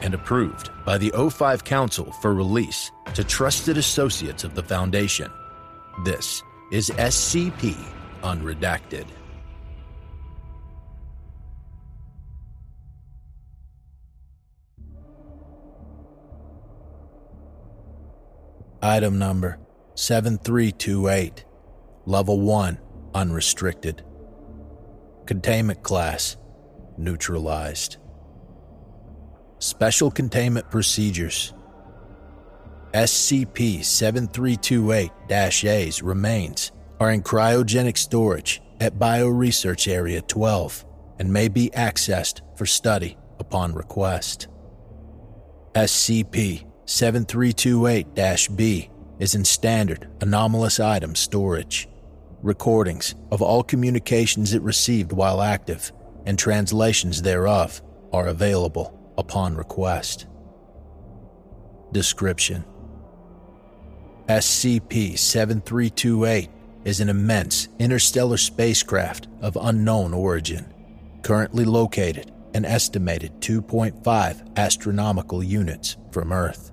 and approved by the O5 Council for release to trusted associates of the Foundation. This is SCP Unredacted. Item number 7328, Level 1, Unrestricted. Containment Class, Neutralized. Special Containment Procedures. SCP-7328-A's remains are in cryogenic storage at Bio-Research Area 12 and may be accessed for study upon request. SCP-7328-B is in standard anomalous item storage. Recordings of all communications it received while active and translations thereof are available upon request. Description: SCP-7328 is an immense interstellar spacecraft of unknown origin, currently located an estimated 2.5 astronomical units from Earth.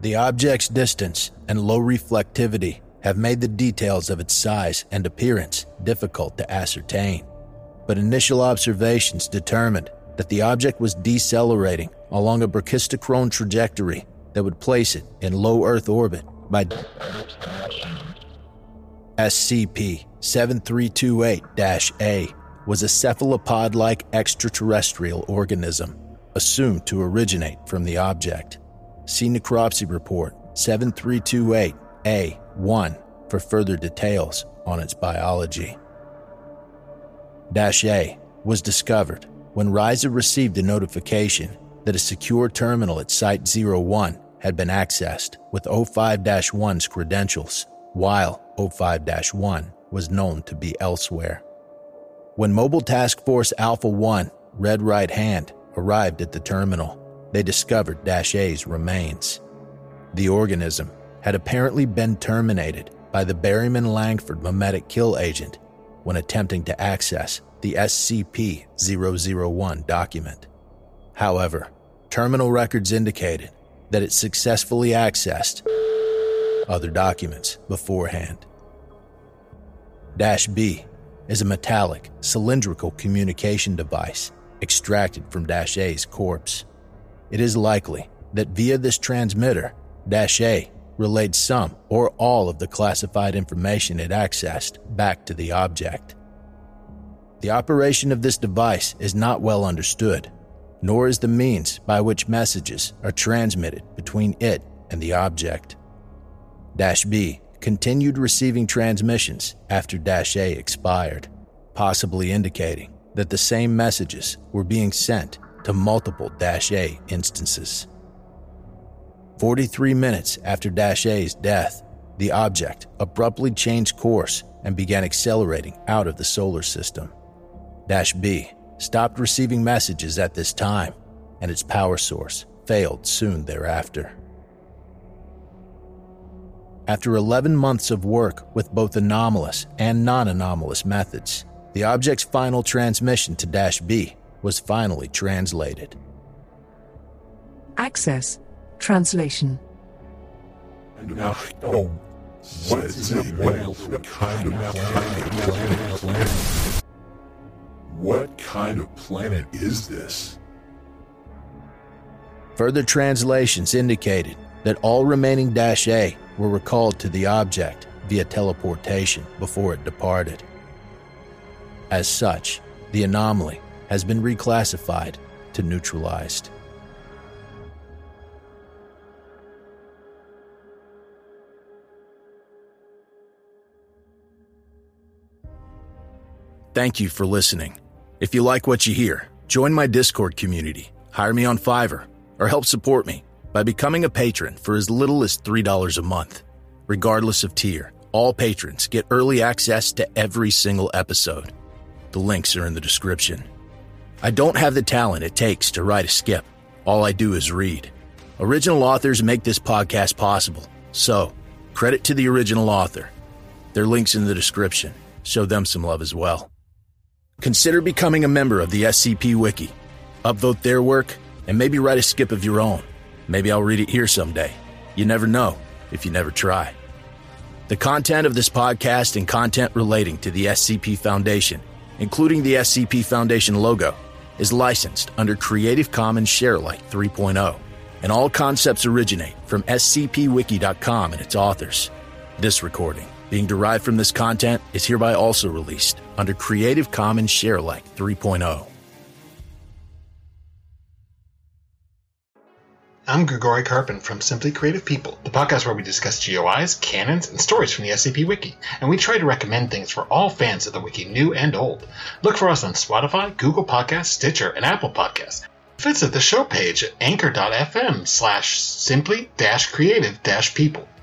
The object's distance and low reflectivity have made the details of its size and appearance difficult to ascertain, but initial observations determined that the object was decelerating along a brachistochrone trajectory that would place it in low Earth orbit by SCP-7328-A was a cephalopod-like extraterrestrial organism assumed to originate from the object. See Necropsy Report 7328-A1 for further details on its biology. -A was discovered when RISA received a notification that a secure terminal at Site 01 had been accessed with O5-1's credentials, while O5-1 was known to be elsewhere. When Mobile Task Force Alpha 1, Red Right Hand, arrived at the terminal, they discovered -A's remains. The organism had apparently been terminated by the Berryman-Langford mimetic kill agent when attempting to access the SCP-001 document. However, terminal records indicated that it successfully accessed other documents beforehand. -B is a metallic, cylindrical communication device extracted from -A's corpse. It is likely that via this transmitter, -A relayed some or all of the classified information it accessed back to the object. The operation of this device is not well understood, nor is the means by which messages are transmitted between it and the object. -B continued receiving transmissions after -A expired, possibly indicating that the same messages were being sent to multiple -A instances. 43 minutes after -A's death, the object abruptly changed course and began accelerating out of the solar system. -B stopped receiving messages at this time, and its power source failed soon thereafter. After 11 months of work with both anomalous and non-anomalous methods, the object's final transmission to -B was finally translated. Access. Translation. What kind of planet is this? Further translations indicated that all remaining -A were recalled to the object via teleportation before it departed. As such, the anomaly has been reclassified to neutralized. Thank you for listening. If you like what you hear, join my Discord community, hire me on Fiverr, or help support me by becoming a patron for as little as $3 a month. regardless of tier. All patrons get early access to every single episode. The links are in the description. I don't have the talent it takes to write a skip. All I do is read. Original authors make this podcast possible, so credit to the original author. Their link's in the description. Show them some love as well. Consider becoming a member of the SCP Wiki. Upvote their work, and maybe write a skip of your own. Maybe I'll read it here someday. You never know if you never try. The content of this podcast and content relating to the SCP Foundation, including the SCP Foundation logo, is licensed under Creative Commons Sharealike 3.0, and all concepts originate from scpwiki.com and its authors. This recording, being derived from this content, is hereby also released under Creative Commons Sharealike 3.0. I'm Gregory Carpin from Simply Creative People, the podcast where we discuss GOIs, canons, and stories from the SCP Wiki, and we try to recommend things for all fans of the Wiki, new and old. Look for us on Spotify, Google Podcasts, Stitcher, and Apple Podcasts. Visit the show page at anchor.fm/simply-creative-people,